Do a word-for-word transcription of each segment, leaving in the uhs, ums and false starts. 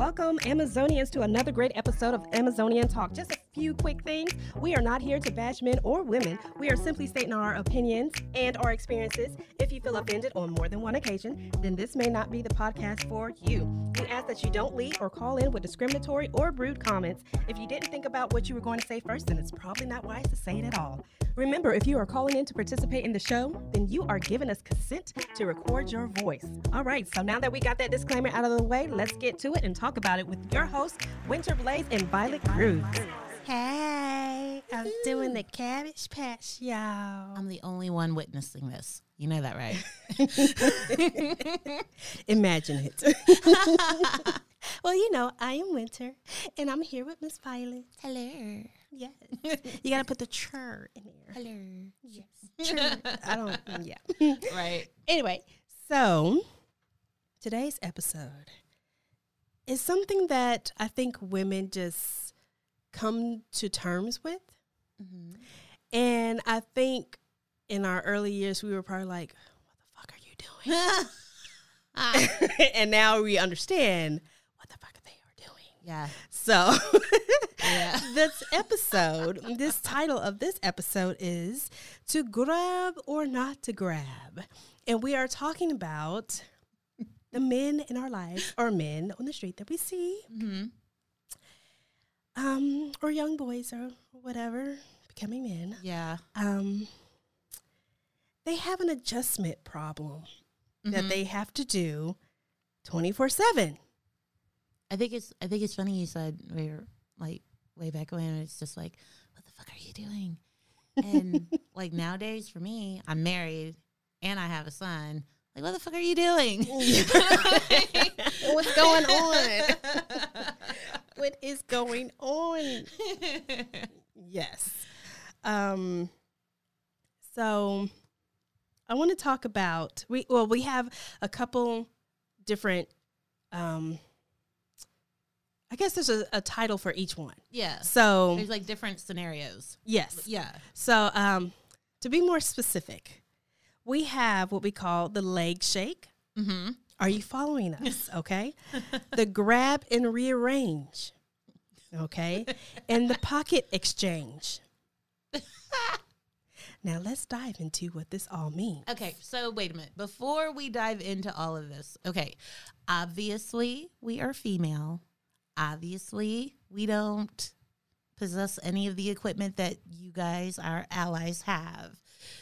Welcome, Amazonians, to another great episode of Amazonian Talk. Just a few quick things. We are not here to bash men or women. We are simply stating our opinions and our experiences. If you feel offended on more than one occasion, then this may not be the podcast for you. We ask that you don't lead or call in with discriminatory or rude comments. If you didn't think about what you were going to say first, then it's probably not wise to say it at all. Remember, if you are calling in to participate in the show, then you are giving us consent to record your voice. All right, so now that we got that disclaimer out of the way, let's get to it and talk about it with your hosts, Winter Blaze and Violet Cruz. Hey, I'm Ooh. doing the Cabbage Patch, y'all. I'm the only one witnessing this. You know that, right? Imagine it. Well, you know, I am Winter, and I'm here with Miss Violet. Hello. Yes. You got to put the chur in there. Hello. Yes. Chur. I don't, yeah. Right. Anyway, so today's episode is something that I think women just come to terms with. Mm-hmm. And I think in our early years, we were probably like, what the fuck are you doing? ah. And now we understand what the fuck they are doing. Yeah. So yeah. This episode, this title of this episode is To Grab or Not to Grab. And we are talking about the men in our lives, or men on the street that we see, mm-hmm. um, or young boys or whatever, becoming men. Yeah. Um, they have an adjustment problem mm-hmm. that they have to do twenty-four seven. I think it's I think it's funny you said we were like way back when, it's just like, what the fuck are you doing? And like nowadays for me, I'm married and I have a son. Like, what the fuck are you doing? What's going on? What is going on? Yes. Um, so I want to talk about, we well, we have a couple different, um, I guess there's a, a title for each one. Yeah. So there's like different scenarios. Yes. Yeah. So um, to be more specific, we have what we call the leg shake. Mm-hmm. Are you following us? Okay. The grab and rearrange. Okay. And the pocket exchange. Now let's dive into what this all means. Okay. So wait a minute. Before we dive into all of this. Okay. Obviously we are female. Obviously we don't possess any of the equipment that you guys, our allies, have.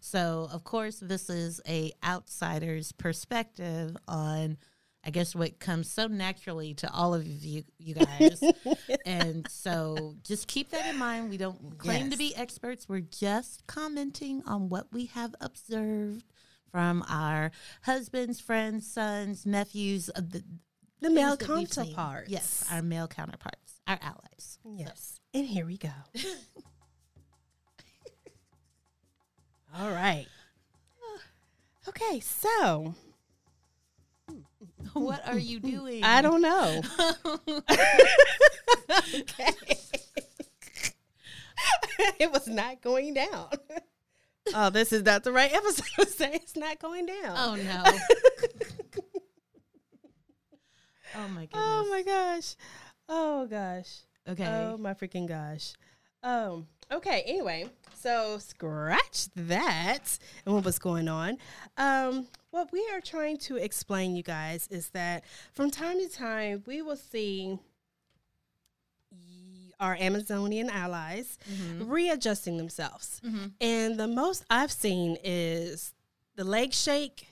So, of course, this is a outsider's perspective on, I guess, what comes so naturally to all of you, you guys. And so just keep that in mind. We don't claim yes. to be experts. We're just commenting on what we have observed from our husbands, friends, sons, nephews, uh, the, the male counterparts. Yes, our male counterparts, our allies. Yes. So. And here we go. All right. Okay, so. What are you doing? I don't know. Okay. It was not going down. Oh, this is not the right episode to say it's not going down. Oh, no. Oh, my goodness. Oh, my gosh. Oh, gosh. Okay. Oh, my freaking gosh. Um. Okay, anyway, so scratch that and what was going on. Um, what we are trying to explain, you guys, is that from time to time, we will see our Amazonian allies mm-hmm. readjusting themselves. Mm-hmm. And the most I've seen is the leg shake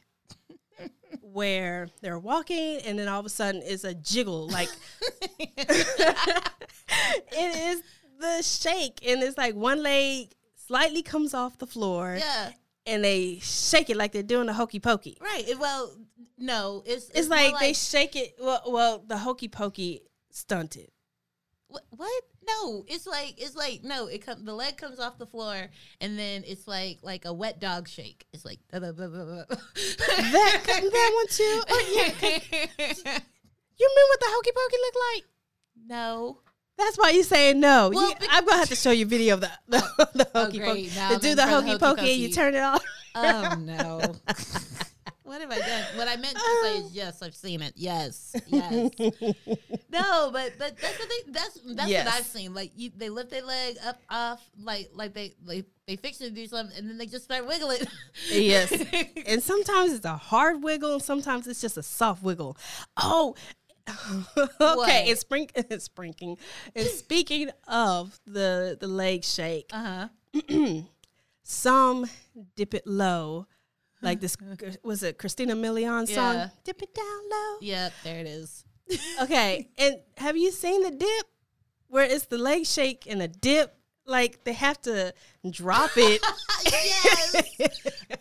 where they're walking and then all of a sudden it's a jiggle. Like, it is the shake, and it's like one leg slightly comes off the floor, yeah, and they shake it like they're doing a hokey pokey, right? Well, no, it's it's, it's like, like they shake it. Well, well, the hokey pokey stunted. What? What? No, it's like it's like no, it comes the leg comes off the floor, and then it's like like a wet dog shake. It's like blah, blah, blah, blah. that that one too. Oh yeah, you remember what the hokey pokey looked like? No. That's why you're saying no. Well, you, I'm going to have to show you a video of the, the, the hokey oh, pokey. No, do the hokey pokey and you turn it off. Oh, no. what have I done? What I meant to say is, yes, I've seen it. Yes, yes. No, but but that's the thing. That's that's yes. what I've seen. Like you, they lift their leg up off, like like they like they fix it to do something, and then they just start wiggling. Yes, and sometimes it's a hard wiggle, and sometimes it's just a soft wiggle. Oh. Okay, what? it's spring it's sprinking. And speaking of the the leg shake, uh-huh. Some dip it low. Like this was it Christina Milian song? Yeah. Dip it down low. Yeah, there it is. Okay. And have you seen the dip? Where it's the leg shake and a dip? Like they have to drop it. Yes.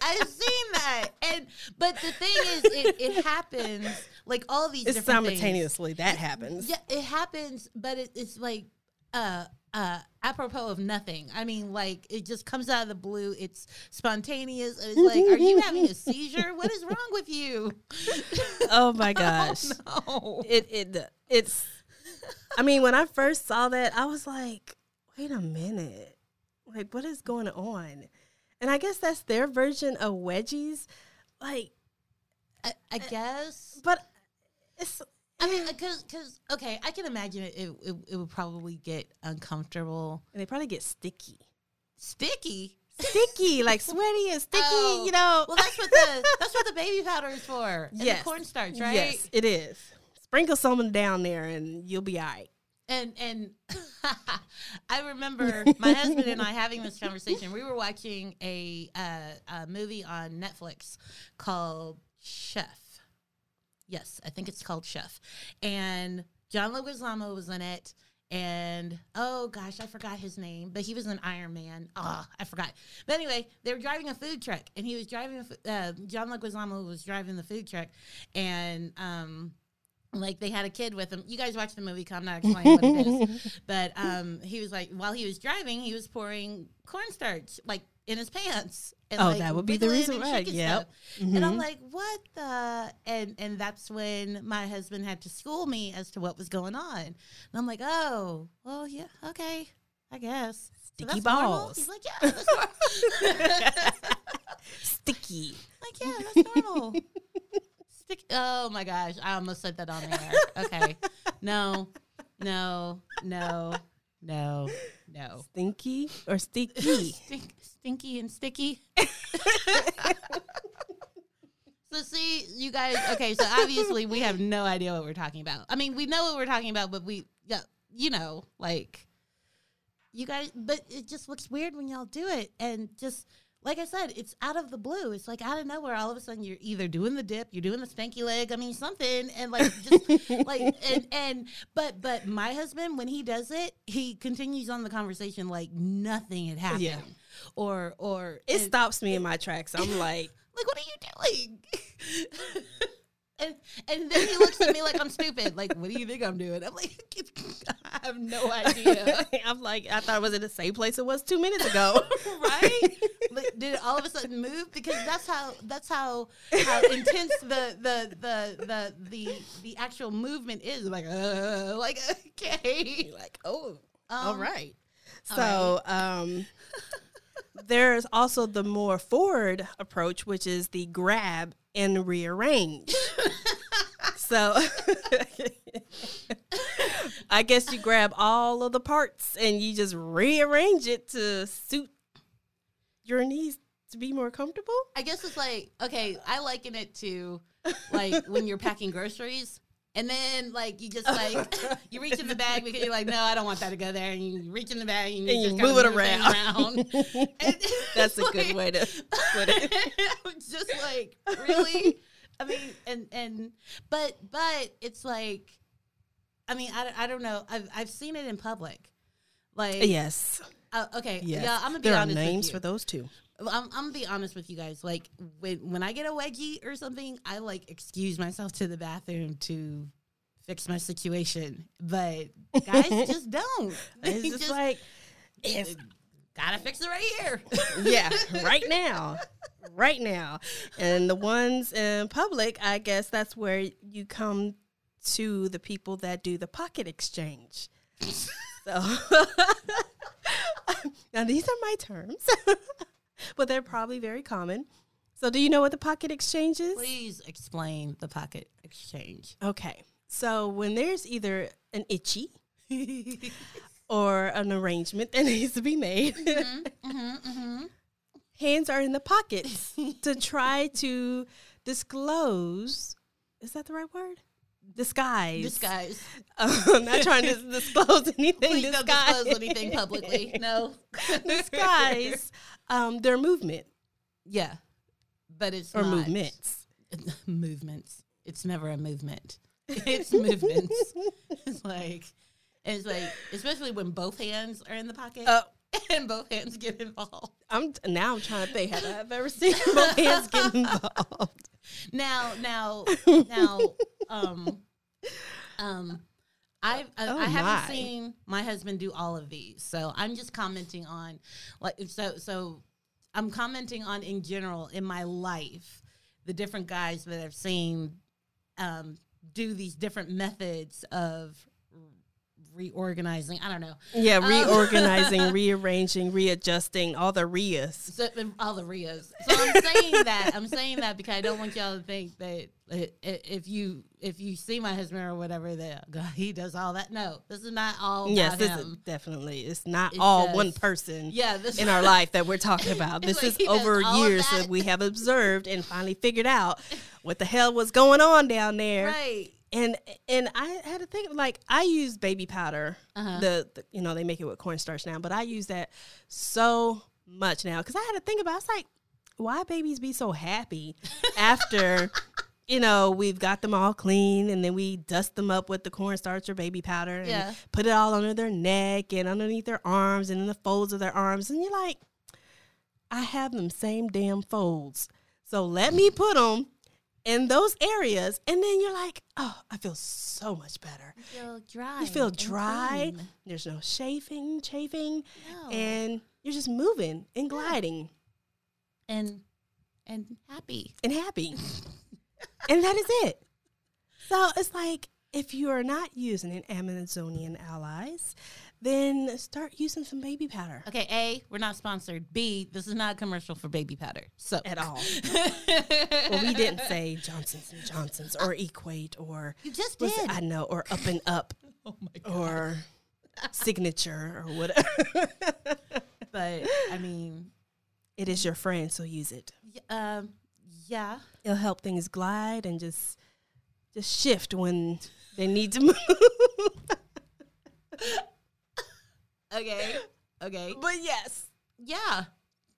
I've seen that. And but the thing is it, it happens like all these it's different simultaneously things. That happens. Yeah, it happens, but it, it's like uh uh apropos of nothing. I mean, like it just comes out of the blue. It's spontaneous. It's like, are you having a seizure? What is wrong with you? Oh my gosh. Oh, no. It it it's I mean, when I first saw that, I was like, wait a minute, like what is going on? And I guess that's their version of wedgies, like I, I guess. But it's, I mean, because because okay, I can imagine it. It, it it would probably get uncomfortable, and they probably get sticky, sticky, sticky, like sweaty and sticky. Oh, you know, well that's what the that's what the baby powder is for. And yes, the cornstarch, right? Yes, it is. Sprinkle someone down there, and you'll be all right. And and I remember my husband and I having this conversation. We were watching a, uh, a movie on Netflix called Chef. Yes, I think it's called Chef. And John Leguizamo was in it. And, oh, gosh, I forgot his name. But he was in Iron Man. Oh, I forgot. But anyway, they were driving a food truck. And he was driving – uh, John Leguizamo was driving the food truck. And – um. Like, they had a kid with him. You guys watched the movie, I'm not explaining what it is. But um, he was like, while he was driving, he was pouring cornstarch, like, in his pants. And, oh, like, that would be the reason, right? Yep. Mm-hmm. And I'm like, what the? And, and that's when my husband had to school me as to what was going on. And I'm like, oh, well, yeah, okay, I guess. Sticky so balls. Normal? He's like, yeah, that's normal. Sticky. Like, yeah, that's normal. Oh my gosh, I almost said that on air. Okay. No, no, no, no, no. Stinky or sticky? Stink, stinky and sticky. So see, you guys, okay, so obviously we have no idea what we're talking about. I mean, we know what we're talking about, but we, yeah, you know, like, you guys, but it just looks weird when y'all do it and just... Like I said, it's out of the blue. It's like out of nowhere. All of a sudden, you're either doing the dip, you're doing the spanky leg. I mean, something, and like, just like, and and but but my husband, when he does it, he continues on the conversation like nothing had happened. Yeah. Or or it and, stops me and, in my tracks. I'm like, like, what are you doing? And and then he looks at me like I'm stupid. Like, what do you think I'm doing? I'm like, I have no idea. I'm like, I thought I was in the same place it was two minutes ago. Right? Like, did it all of a sudden move? Because that's how that's how, how intense the the, the the the the actual movement is. Like, uh, like okay, you're like oh, um, all right. So, all right. um. There's also the more forward approach, which is the grab and rearrange. So I guess you grab all of the parts and you just rearrange it to suit your needs to be more comfortable. I guess it's like, okay, I liken it to like when you're packing groceries. And then, like, you just, like, you reach in the bag because you're like, no, I don't want that to go there. And you reach in the bag and you, and you just move it move around. around. And that's a like, good way to put it. I'm just like, really? I mean, and, and, but, but it's like, I mean, I, I don't know. I've, I've seen it in public. Like. Yes. Uh, okay. Yes. Yeah, I'm going to be honest with you. There are names for those two. I'm, I'm going to be honest with you guys. Like, when, when I get a wedgie or something, I, like, excuse myself to the bathroom to fix my situation. But guys just don't. It's just, just like, it's, gotta fix it right here. Yeah, right now. Right now. And the ones in public, I guess that's where you come to the people that do the pocket exchange. So, now these are my terms. But they're probably very common. So do you know what the pocket exchange is? Please explain the pocket exchange. Okay. So when there's either an itchy or an arrangement that needs to be made, mm-hmm, mm-hmm, mm-hmm. hands are in the pockets to try to disclose. Is that the right word? Disguise. Disguise. I'm not trying to disclose anything. Please disguise. Don't disclose anything publicly. No. Disguise um, their movement. Yeah. But it's or not. Or movements. Movements. It's never a movement. It's movements. It's like, it's like, especially when both hands are in the pocket uh, and both hands get involved. I'm now I'm trying to think, have I've ever seen both hands get involved. Now, now, now, um, um, I I, oh I haven't seen my husband do all of these, so I'm just commenting on, like, so so I'm commenting on in general in my life the different guys that I've seen. Um, do these different methods of reorganizing. I don't know. Yeah, reorganizing, um, rearranging, readjusting, all the R I As. So, all the R I As. So I'm saying that. I'm saying that because I don't want y'all to think that if you if you see my husband or whatever, that God, he does all that. No, this is not all yes, about him. Yes, definitely. It's not it's all just, one person yeah, this in our life that we're talking about. This like is over years that. that we have observed and finally figured out what the hell was going on down there. Right. And and I had to think, like, I use baby powder. Uh-huh. The, the you know, they make it with cornstarch now, but I use that so much now. Because I had to think about, it's like, why babies be so happy after, you know, we've got them all clean and then we dust them up with the cornstarch or baby powder and yeah. put it all under their neck and underneath their arms and in the folds of their arms. And you're like, I have them same damn folds. So let me put them in those areas, and then you're like, oh, I feel so much better. You feel dry. You feel dry. There's no chafing, chafing. No. And you're just moving and gliding. And and happy. And happy. And that is it. So it's like, if you are not using an Amazonian allies, then start using some baby powder. Okay, A, we're not sponsored. B, this is not a commercial for baby powder. So at all. Well, we didn't say Johnson's and Johnson's or Equate or... You just did. It, I know, or Up and Up. Oh, my God. Or Signature or whatever. But, I mean... It is your friend, so use it. Um, yeah. It'll help things glide and just just shift when they need to move. Okay, okay. But yes. Yeah.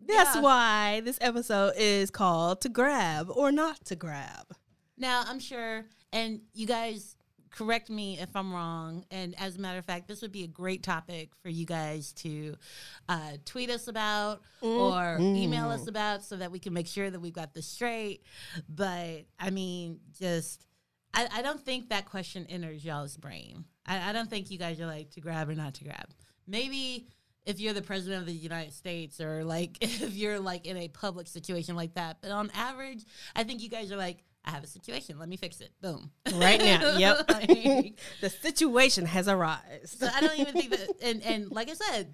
That's yeah. why this episode is called To Grab or Not to Grab. Now, I'm sure, and you guys correct me if I'm wrong, and as a matter of fact, this would be a great topic for you guys to uh, tweet us about mm. or mm. email us about so that we can make sure that we've got this straight. But, I mean, just, I, I don't think that question enters y'all's brain. I, I don't think you guys are like, to grab or not to grab. Maybe if you're the president of the United States or, like, if you're, like, in a public situation like that. But on average, I think you guys are like, I have a situation. Let me fix it. Boom. Right now. Yep. Like, the situation has arisen. So I don't even think that. And, and like I said,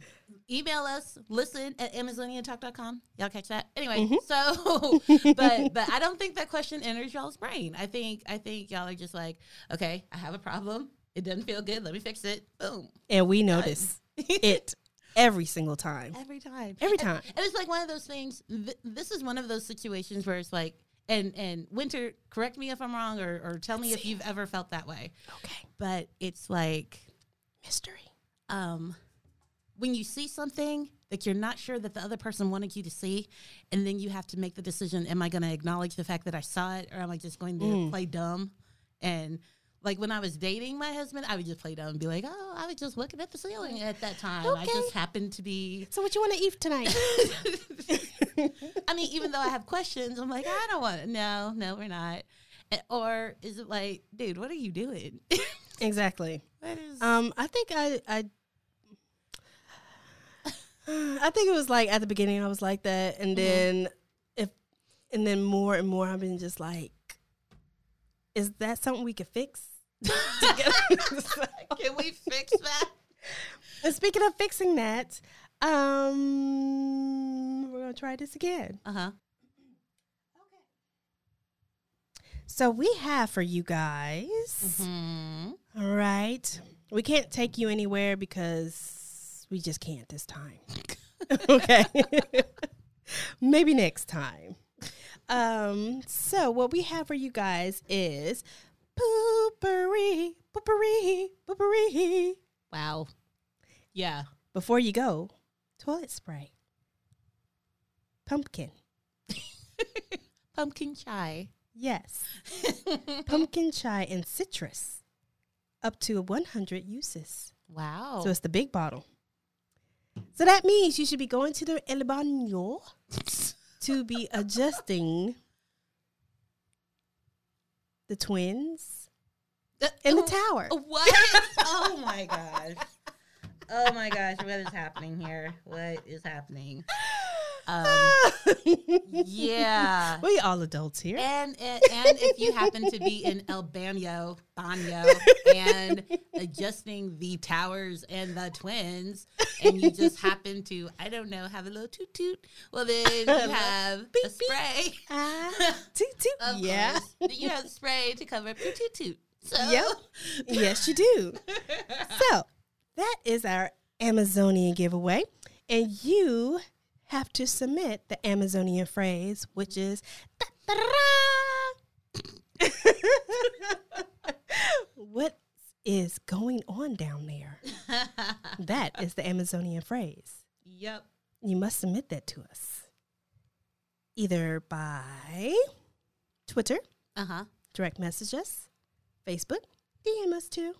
email us, listen at Amazonian Talk dot com. Y'all catch that? Anyway, mm-hmm. so, but but I don't think that question enters y'all's brain. I think I think y'all are just like, okay, I have a problem. It doesn't feel good. Let me fix it. Boom. And we notice. It every single time. Every time. Every time. And, and it's like one of those things. Th- this is one of those situations where it's like, and, and Winter, correct me if I'm wrong or, or tell me if you've ever felt that way. Okay. But it's like mystery. Um, when you see something that you're not sure that the other person wanted you to see, and then you have to make the decision, am I going to acknowledge the fact that I saw it, or am I just going to mm. play dumb? And like, when I was dating my husband, I would just play dumb and be like, oh, I was just looking at the ceiling at that time. Okay. I just happened to be... So what you want to eat tonight? I mean, even though I have questions, I'm like, I don't want to. No, no, we're not. Or is it like, dude, what are you doing? Exactly. What is... Um, I think I... I I think it was like, at the beginning, I was like that. And mm-hmm. then if, and then more and more, I've been just like, is that something we could fix? Can we fix that? And speaking of fixing that, um, we're going to try this again. Uh-huh. So we have for you guys, mm-hmm. all right, we can't take you anywhere because we just can't this time. Okay. Maybe next time. Um, so what we have for you guys is poopery, poopery, poopery. Wow. Yeah. Before you go, toilet spray. Pumpkin. Pumpkin chai. Yes. Pumpkin chai and citrus. Up to one hundred uses. Wow. So it's the big bottle. So that means you should be going to the El Baño to be adjusting the twins the, in oh, the tower. What? Oh, my gosh. Oh, my gosh. What is happening here? What is happening? Um, yeah. We all adults here. And and, and if you happen to be in El Baño, Baño, and adjusting the towers and the twins, and you just happen to, I don't know, have a little toot toot, well, then you have beep, a spray. Uh, toot toot. Of yeah. course, you have a spray to cover up your toot toot. So. Yep. Yes, you do. So, that is our Amazonian giveaway. And you have to submit the Amazonian phrase, which is what is going on down there? That is the Amazonian phrase. Yep. You must submit that to us. Either by Twitter, uh-huh. direct message us, Facebook, D M us too,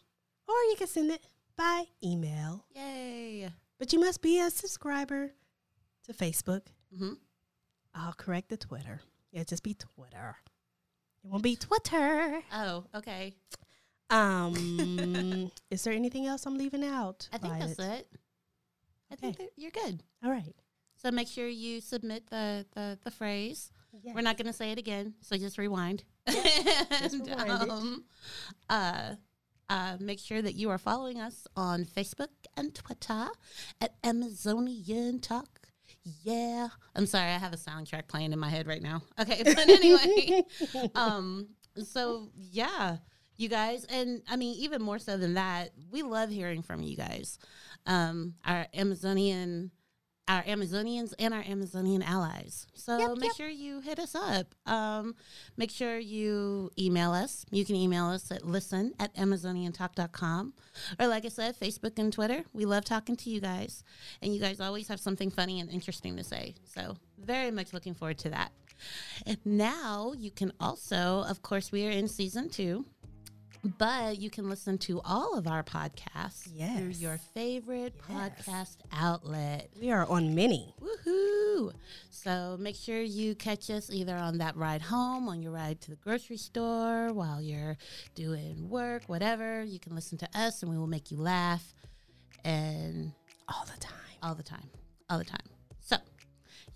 or you can send it by email. Yay. But you must be a subscriber. The Facebook. Mm-hmm. I'll correct the Twitter. Yeah, just be Twitter. It won't be Twitter. Oh, okay. Um, is there anything else I'm leaving out? I think Violet? That's it. I okay. think that you're good. All right. So make sure you submit the, the, the phrase. Yes. We're not going to say it again, so just rewind. Yes. Just rewind um, it. Uh, Uh, make sure that you are following us on Facebook and Twitter at Amazonian Talk. Yeah. I'm sorry. I have a soundtrack playing in my head right now. Okay. But anyway, um, so yeah, you guys. And I mean, even more so than that, we love hearing from you guys. Um, our Amazonian, our Amazonians and our Amazonian allies. So yep, make yep. sure you hit us up. Um, make sure you email us. You can email us at listen at amazonian talk dot com. Or like I said, Facebook and Twitter. We love talking to you guys. And you guys always have something funny and interesting to say. So very much looking forward to that. And now you can also, of course, we are in season two. But you can listen to all of our podcasts yes. through your favorite yes. podcast outlet. We are on many. Woohoo! So make sure you catch us either on that ride home, on your ride to the grocery store, while you're doing work, whatever. You can listen to us and we will make you laugh. And all the time. All the time. All the time. So,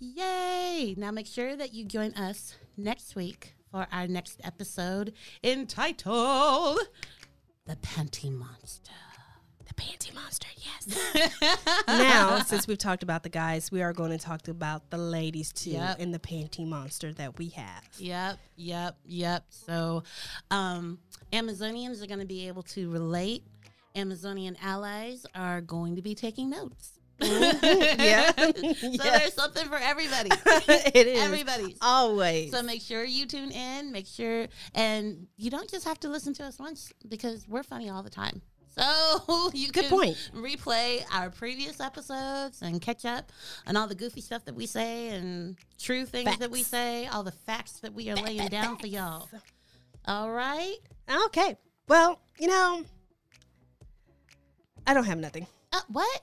yay! Now make sure that you join us next week for our next episode entitled The Panty Monster. The Panty Monster, yes. Now, since we've talked about the guys, we are going to talk about the ladies, too, yep. and the Panty Monster that we have. Yep, yep, yep. So, um, Amazonians are going to be able to relate. Amazonian allies are going to be taking notes. Mm-hmm. Yeah. So yeah. There's something for everybody. It is. Everybody's. Always. So make sure you tune in. Make sure. And you don't just have to listen to us once because we're funny all the time. So you Good can point. replay our previous episodes and catch up on all the goofy stuff that we say and true things facts. that we say, all the facts that we are facts. laying down for y'all. All right? Okay. Well, you know, I don't have nothing. Uh, what?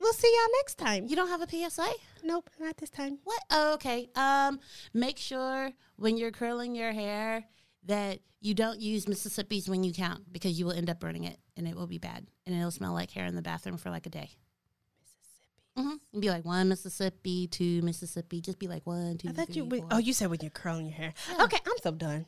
We'll see y'all next time. You don't have a P S A? Nope, not this time. What? Oh, okay. Um, make sure when you're curling your hair that you don't use Mississippi's when you count because you will end up burning it and it will be bad and it'll smell like hair in the bathroom for like a day. Mississippi. Mm-hmm. And be like one Mississippi, two Mississippi. Just be like one, two, I thought three, you would, four. Oh, you said when you're curling your hair. Yeah. Okay, I'm so done.